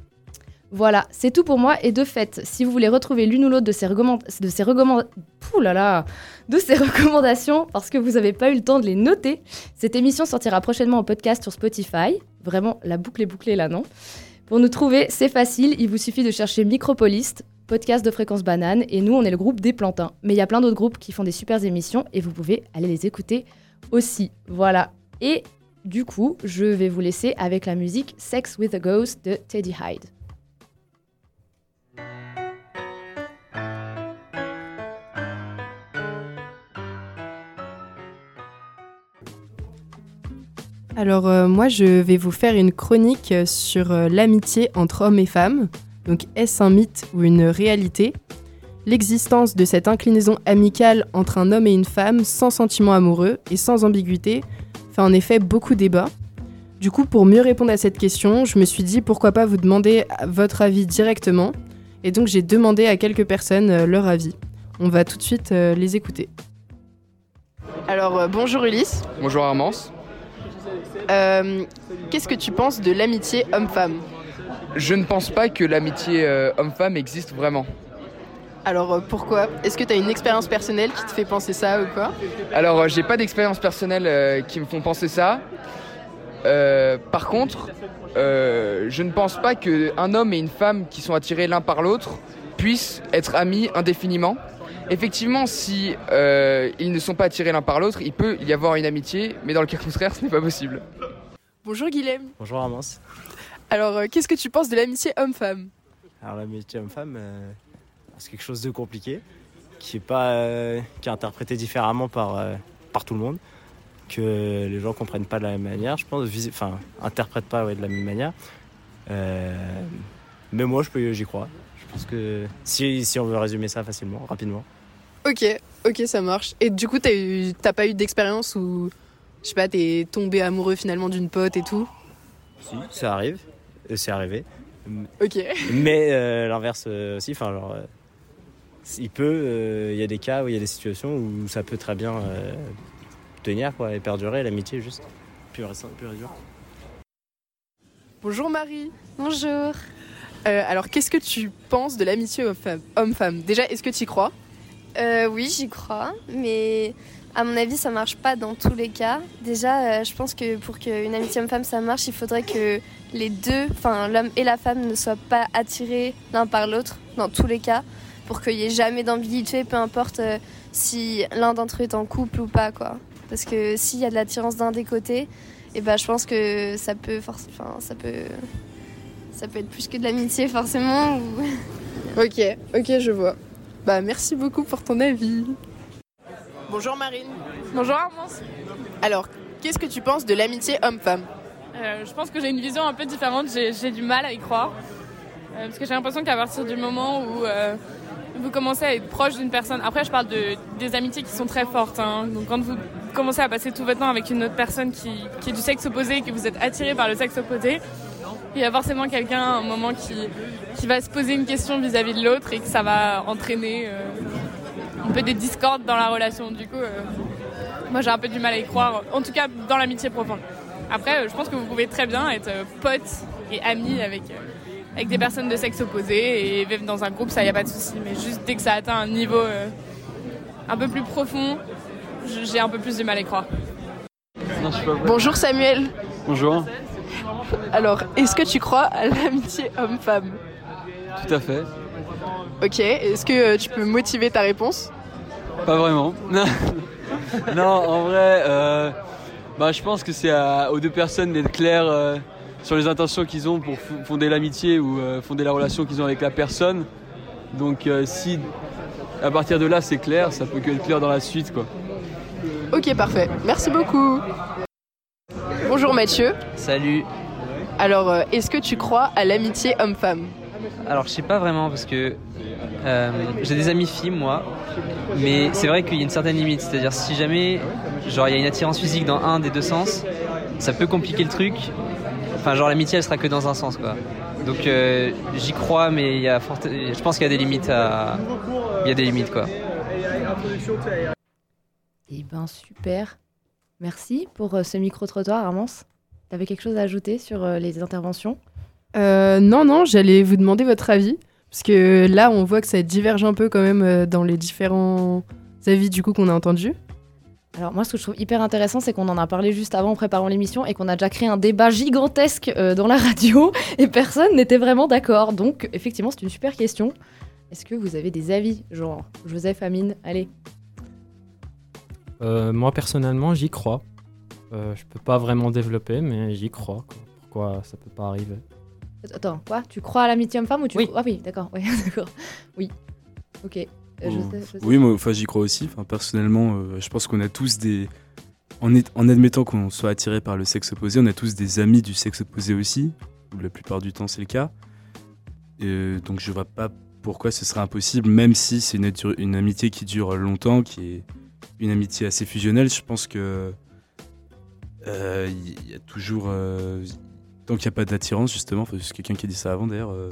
Voilà, c'est tout pour moi, et de fait, si vous voulez retrouver l'une ou l'autre de ces, recommand... de ces, recommand... Pouh là là de ces recommandations, parce que vous n'avez pas eu le temps de les noter, cette émission sortira prochainement en podcast sur Spotify. Vraiment, la boucle est bouclée là, non ? Pour nous trouver, c'est facile, il vous suffit de chercher Micropoliste, podcast de Fréquence Banane, et nous, on est le groupe des Plantains. Mais il y a plein d'autres groupes qui font des super émissions, et vous pouvez aller les écouter aussi. Voilà, et du coup, je vais vous laisser avec la musique Sex with a Ghost de Teddy Hyde. Alors euh, moi je vais vous faire une chronique sur euh, l'amitié entre hommes et femmes. Donc est-ce un mythe ou une réalité ? L'existence de cette inclinaison amicale entre un homme et une femme sans sentiment amoureux et sans ambiguïté fait en effet beaucoup débat. Du coup, pour mieux répondre à cette question, je me suis dit pourquoi pas vous demander votre avis directement. Et donc j'ai demandé à quelques personnes euh, leur avis. On va tout de suite euh, les écouter. Alors euh, bonjour Ulysse. Bonjour Armance. Euh, qu'est-ce que tu penses de l'amitié homme-femme ? Je ne pense pas que l'amitié euh, homme-femme existe vraiment. Alors euh, pourquoi ? Est-ce que tu as une expérience personnelle qui te fait penser ça ou quoi ? Alors euh, j'ai pas d'expérience personnelle euh, qui me font penser ça. Euh, par contre, euh, je ne pense pas qu'un homme et une femme qui sont attirés l'un par l'autre puissent être amis indéfiniment. Effectivement, si euh, ils ne sont pas attirés l'un par l'autre, il peut y avoir une amitié, mais dans le cas contraire, ce n'est pas possible. Bonjour Guilhem. Bonjour Armance. Alors, euh, qu'est-ce que tu penses de l'amitié homme-femme ? Alors, l'amitié homme-femme, euh, c'est quelque chose de compliqué, qui est pas, euh, qui est interprété différemment par euh, par tout le monde, que les gens comprennent pas de la même manière, je pense, vis- enfin, interprètent pas ouais, de la même manière. Euh, mais moi, je peux, j'y crois. Parce que si, si on veut résumer ça facilement, rapidement. Ok, ok, ça marche. Et du coup, t'as, eu, t'as pas eu d'expérience où, je sais pas, t'es tombé amoureux finalement d'une pote et tout ? Si, ça arrive. Euh, c'est arrivé. Ok. Mais euh, l'inverse euh, aussi, enfin, genre, euh, il peut, il euh, y a des cas où il y a des situations où ça peut très bien euh, tenir, quoi, et perdurer, l'amitié juste. Pur et dur. Bonjour Marie. Bonjour. Euh, alors, qu'est-ce que tu penses de l'amitié homme-femme ? Déjà, est-ce que tu y crois ? euh, Oui, j'y crois, mais à mon avis, ça marche pas dans tous les cas. Déjà, euh, je pense que pour qu'une amitié homme-femme, ça marche, il faudrait que les deux, enfin l'homme et la femme, ne soient pas attirés l'un par l'autre, dans tous les cas, pour qu'il n'y ait jamais d'ambiguïté, peu importe euh, si l'un d'entre eux est en couple ou pas, quoi. Parce que s'il y a de l'attirance d'un des côtés, eh ben, je pense que ça peut... Forc- ça peut... Ça peut être plus que de l'amitié, forcément. Ou... Ok, ok, je vois. Bah, merci beaucoup pour ton avis. Bonjour Marine. Bonjour Armance. Alors, qu'est-ce que tu penses de l'amitié homme-femme ? euh, Je pense que j'ai une vision un peu différente. J'ai, j'ai du mal à y croire. Euh, parce que j'ai l'impression qu'à partir du moment où euh, vous commencez à être proche d'une personne... Après, je parle de, des amitiés qui sont très fortes. Hein. Donc, quand vous commencez à passer tout votre temps avec une autre personne qui, qui est du sexe opposé et que vous êtes attiré par le sexe opposé... Il y a forcément quelqu'un à un moment qui, qui va se poser une question vis-à-vis de l'autre et que ça va entraîner euh, un peu des discordes dans la relation. Du coup, euh, moi j'ai un peu du mal à y croire, en tout cas dans l'amitié profonde. Après, euh, je pense que vous pouvez très bien être euh, potes et amis avec, euh, avec des personnes de sexe opposé et vivre dans un groupe, ça, il n'y a pas de souci. Mais juste dès que ça atteint un niveau euh, un peu plus profond, j'ai un peu plus du mal à y croire. Non, je suis pas... Bonjour Samuel. Bonjour. Alors, est-ce que tu crois à l'amitié homme-femme ? Tout à fait. Ok, est-ce que euh, tu peux motiver ta réponse ? Pas vraiment. Non, en vrai, euh, bah, je pense que c'est à, aux deux personnes d'être claires euh, sur les intentions qu'ils ont pour fonder l'amitié ou fonder la relation qu'ils ont avec la personne. Donc si à partir de là c'est clair, ça peut que être clair dans la suite, quoi. Ok, parfait. Merci beaucoup. Bonjour Mathieu. Salut. Alors, est-ce que tu crois à l'amitié homme-femme ? Alors, je sais pas vraiment parce que euh, j'ai des amis filles, moi, mais c'est vrai qu'il y a une certaine limite. C'est-à-dire, si jamais, genre, il y a une attirance physique dans un des deux sens, ça peut compliquer le truc. Enfin, genre, l'amitié, elle sera que dans un sens, quoi. Donc, euh, j'y crois, mais il y a fort... je pense qu'il y a des limites à... Il y a des limites, quoi. Eh ben, super. Merci pour ce micro-trottoir, Armance. T'avais quelque chose à ajouter sur les interventions ? euh, Non, non, j'allais vous demander votre avis, parce que là, on voit que ça diverge un peu quand même dans les différents avis du coup qu'on a entendus. Alors moi, ce que je trouve hyper intéressant, c'est qu'on en a parlé juste avant en préparant l'émission et qu'on a déjà créé un débat gigantesque euh, dans la radio et personne n'était vraiment d'accord. Donc, effectivement, c'est une super question. Est-ce que vous avez des avis ? Genre, Joseph, Amine, allez. Euh, moi, personnellement, j'y crois. Euh, je peux pas vraiment développer, mais j'y crois, quoi. Pourquoi ça peut pas arriver ? Attends, quoi ? Tu crois à l'amitié homme-femme ou tu... Oui. Crois... Ah oui, d'accord, oui, d'accord. Oui, ok. Euh, oh. je sais, je sais. Oui, moi, enfin, j'y crois aussi. Enfin, personnellement, euh, je pense qu'on a tous des... En, est... en admettant qu'on soit attiré par le sexe opposé, on a tous des amis du sexe opposé aussi. La plupart du temps, c'est le cas. Euh, donc, je vois pas pourquoi ce serait impossible, même si c'est une, atur... une amitié qui dure longtemps, qui est une amitié assez fusionnelle. Je pense que... Il euh, y a toujours. Euh, tant qu'il n'y a pas d'attirance, justement, enfin, c'est quelqu'un qui a dit ça avant d'ailleurs, euh,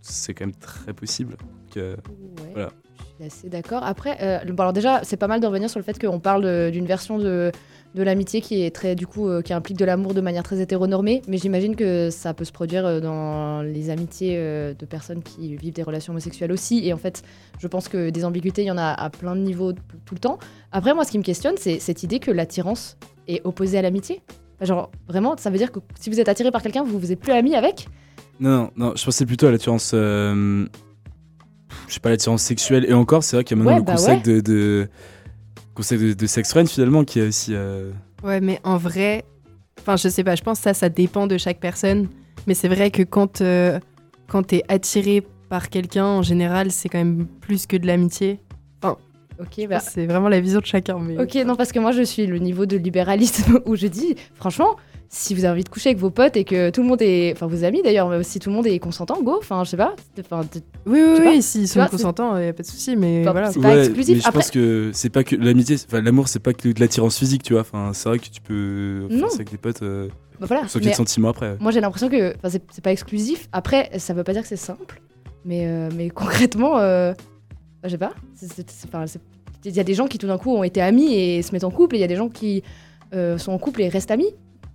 c'est quand même très possible. Donc, euh, ouais, voilà. Je suis assez d'accord. Après, euh, bon, alors déjà, c'est pas mal de revenir sur le fait qu'on parle d'une version de, de l'amitié qui, est très, du coup, euh, qui implique de l'amour de manière très hétéronormée, mais j'imagine que ça peut se produire dans les amitiés euh, de personnes qui vivent des relations homosexuelles aussi. Et en fait, je pense que des ambiguïtés, il y en a à plein de niveaux tout le temps. Après, moi, ce qui me questionne, c'est cette idée que l'attirance et opposé à l'amitié. Genre, vraiment, ça veut dire que si vous êtes attiré par quelqu'un, vous vous êtes plus ami avec ? Non, non, non, je pensais plutôt à l'attirance... Euh, je sais pas, l'attirance sexuelle. Et encore, c'est vrai qu'il y a maintenant ouais, le bah concept, ouais. de, de, concept de, de sex friend, finalement, qui est aussi... Euh... Ouais, mais en vrai... Enfin, je sais pas, je pense que ça, ça dépend de chaque personne. Mais c'est vrai que quand, euh, quand t'es attiré par quelqu'un, en général, c'est quand même plus que de l'amitié. Enfin... Okay, bah... C'est vraiment la vision de chacun. Mais... Ok, non, parce que moi, je suis le niveau de libéralisme où je dis, franchement, si vous avez envie de coucher avec vos potes et que tout le monde est... Enfin, vos amis, d'ailleurs, mais si tout le monde est consentant, go, enfin, je sais pas. Enfin, de... Oui, oui, oui, s'ils sont consentants, il y a pas de souci, mais enfin, voilà. C'est pas ouais, exclusif. Mais je Après... pense que c'est pas que l'amitié... Enfin, l'amour, c'est pas que de l'attirance physique, tu vois. Enfin, c'est vrai que tu peux... Enfin, c'est avec des potes... Euh... Bah, voilà. Sans qu'il y ait de sentiments après. Moi, j'ai l'impression que enfin, c'est... c'est pas exclusif. Après, ça veut pas dire que c'est simple, mais, euh... mais concrètement... Euh... Je sais pas, il y a des gens qui tout d'un coup ont été amis et se mettent en couple, et il y a des gens qui euh, sont en couple et restent amis.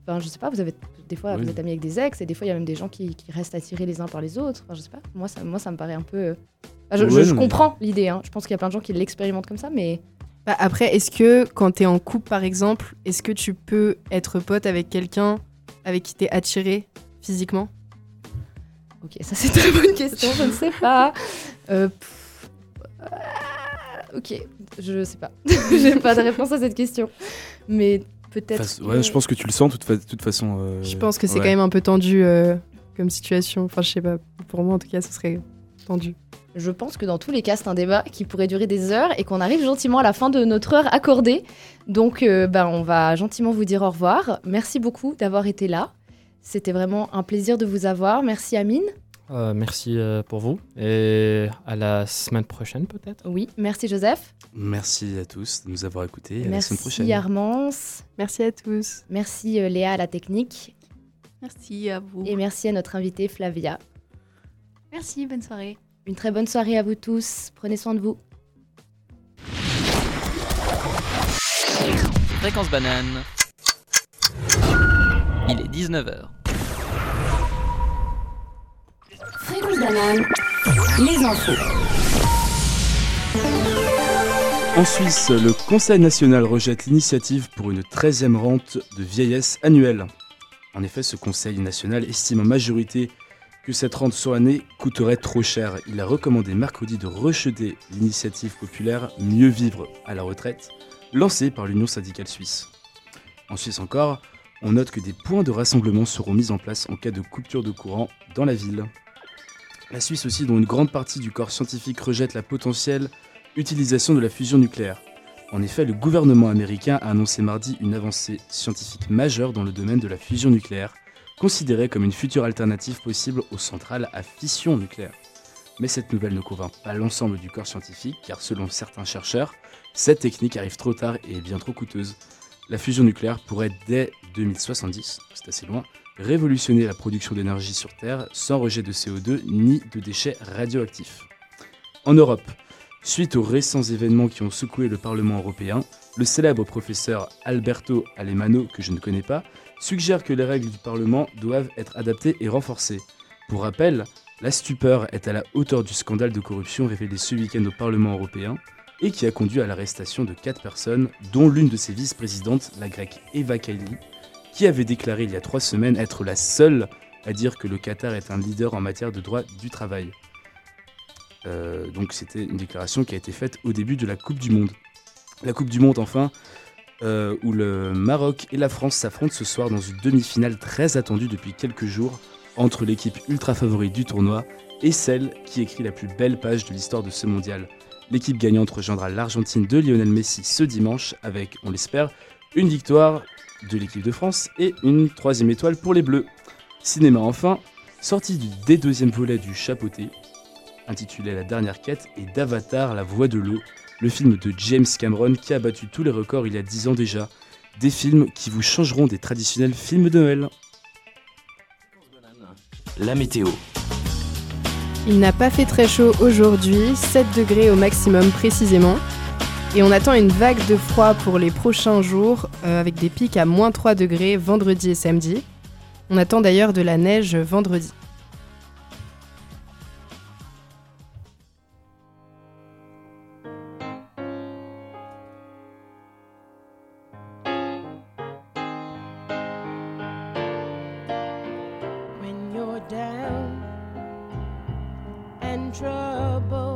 Enfin, je sais pas, vous avez des fois oui. vous êtes amis avec des ex, et des fois il y a même des gens qui, qui restent attirés les uns par les autres. Enfin, je sais pas, moi ça, moi, ça me paraît un peu. Enfin, je, ouais, je, je comprends l'idée, hein. Je pense qu'il y a plein de gens qui l'expérimentent comme ça, mais. Bah après, est-ce que quand t'es en couple par exemple, est-ce que tu peux être pote avec quelqu'un avec qui t'es attiré physiquement ? Ok, ça c'est une très bonne question, je ne sais pas. Euh, pff... Ok, je sais pas. J'ai pas de réponse à cette question. Mais peut-être. Enfin, ouais, je pense que tu le sens de toute, fa- toute façon. Euh... Je pense que c'est ouais. quand même un peu tendu euh, comme situation. Enfin, je sais pas. Pour moi, en tout cas, ce serait tendu. Je pense que dans tous les cas, c'est un débat qui pourrait durer des heures et qu'on arrive gentiment à la fin de notre heure accordée. Donc, euh, ben, on va gentiment vous dire au revoir. Merci beaucoup d'avoir été là. C'était vraiment un plaisir de vous avoir. Merci, Amine. Euh, merci euh, pour vous et à la semaine prochaine peut-être. Oui, merci Joseph. Merci à tous de nous avoir écoutés. À la semaine prochaine. Merci Armance. Merci à tous. Merci euh, Léa à la technique. Merci à vous. Et merci à notre invitée Flavia. Merci, bonne soirée. Une très bonne soirée à vous tous. Prenez soin de vous. Fréquence banane. Il est dix-neuf heures. Fréquence banane, les infos. En Suisse, le Conseil national rejette l'initiative pour une treizième rente de vieillesse annuelle. En effet, ce Conseil national estime en majorité que cette rente sur année coûterait trop cher. Il a recommandé mercredi de rejeter l'initiative populaire Mieux vivre à la retraite, lancée par l'Union syndicale suisse. En Suisse encore, On note que des points de rassemblement seront mis en place en cas de coupure de courant dans la ville. La Suisse aussi, dont une grande partie du corps scientifique rejette la potentielle utilisation de la fusion nucléaire. En effet, le gouvernement américain a annoncé mardi une avancée scientifique majeure dans le domaine de la fusion nucléaire, considérée comme une future alternative possible aux centrales à fission nucléaire. Mais cette nouvelle ne convainc pas l'ensemble du corps scientifique, car selon certains chercheurs, cette technique arrive trop tard et est bien trop coûteuse. La fusion nucléaire pourrait dès deux mille soixante-dix, c'est assez loin, révolutionner la production d'énergie sur Terre sans rejet de C O deux ni de déchets radioactifs. En Europe, suite aux récents événements qui ont secoué le Parlement européen, le célèbre professeur Alberto Alemanno, que je ne connais pas, suggère que les règles du Parlement doivent être adaptées et renforcées. Pour rappel, la stupeur est à la hauteur du scandale de corruption révélé ce week-end au Parlement européen et qui a conduit à l'arrestation de quatre personnes, dont l'une de ses vice-présidentes, la grecque Eva Kaili, qui avait déclaré il y a trois semaines être la seule à dire que le Qatar est un leader en matière de droit du travail. Euh, donc c'était une déclaration qui a été faite au début de la Coupe du Monde. La Coupe du Monde enfin, euh, où le Maroc et la France s'affrontent ce soir dans une demi-finale très attendue depuis quelques jours entre l'équipe ultra favorite du tournoi et celle qui écrit la plus belle page de l'histoire de ce mondial. L'équipe gagnante rejoindra l'Argentine de Lionel Messi ce dimanche avec, on l'espère, une victoire de l'équipe de France et une troisième étoile pour les Bleus. Cinéma enfin, sortie des deuxièmes volets du Chapeauté, intitulé La Dernière Quête, et d'Avatar, La Voix de l'eau, le film de James Cameron qui a battu tous les records il y a dix ans déjà. Des films qui vous changeront des traditionnels films de Noël. La météo. Il n'a pas fait très chaud aujourd'hui, sept degrés au maximum précisément, et on attend une vague de froid pour les prochains jours, euh, avec des pics à moins trois degrés vendredi et samedi. On attend d'ailleurs de la neige vendredi. Down and trouble.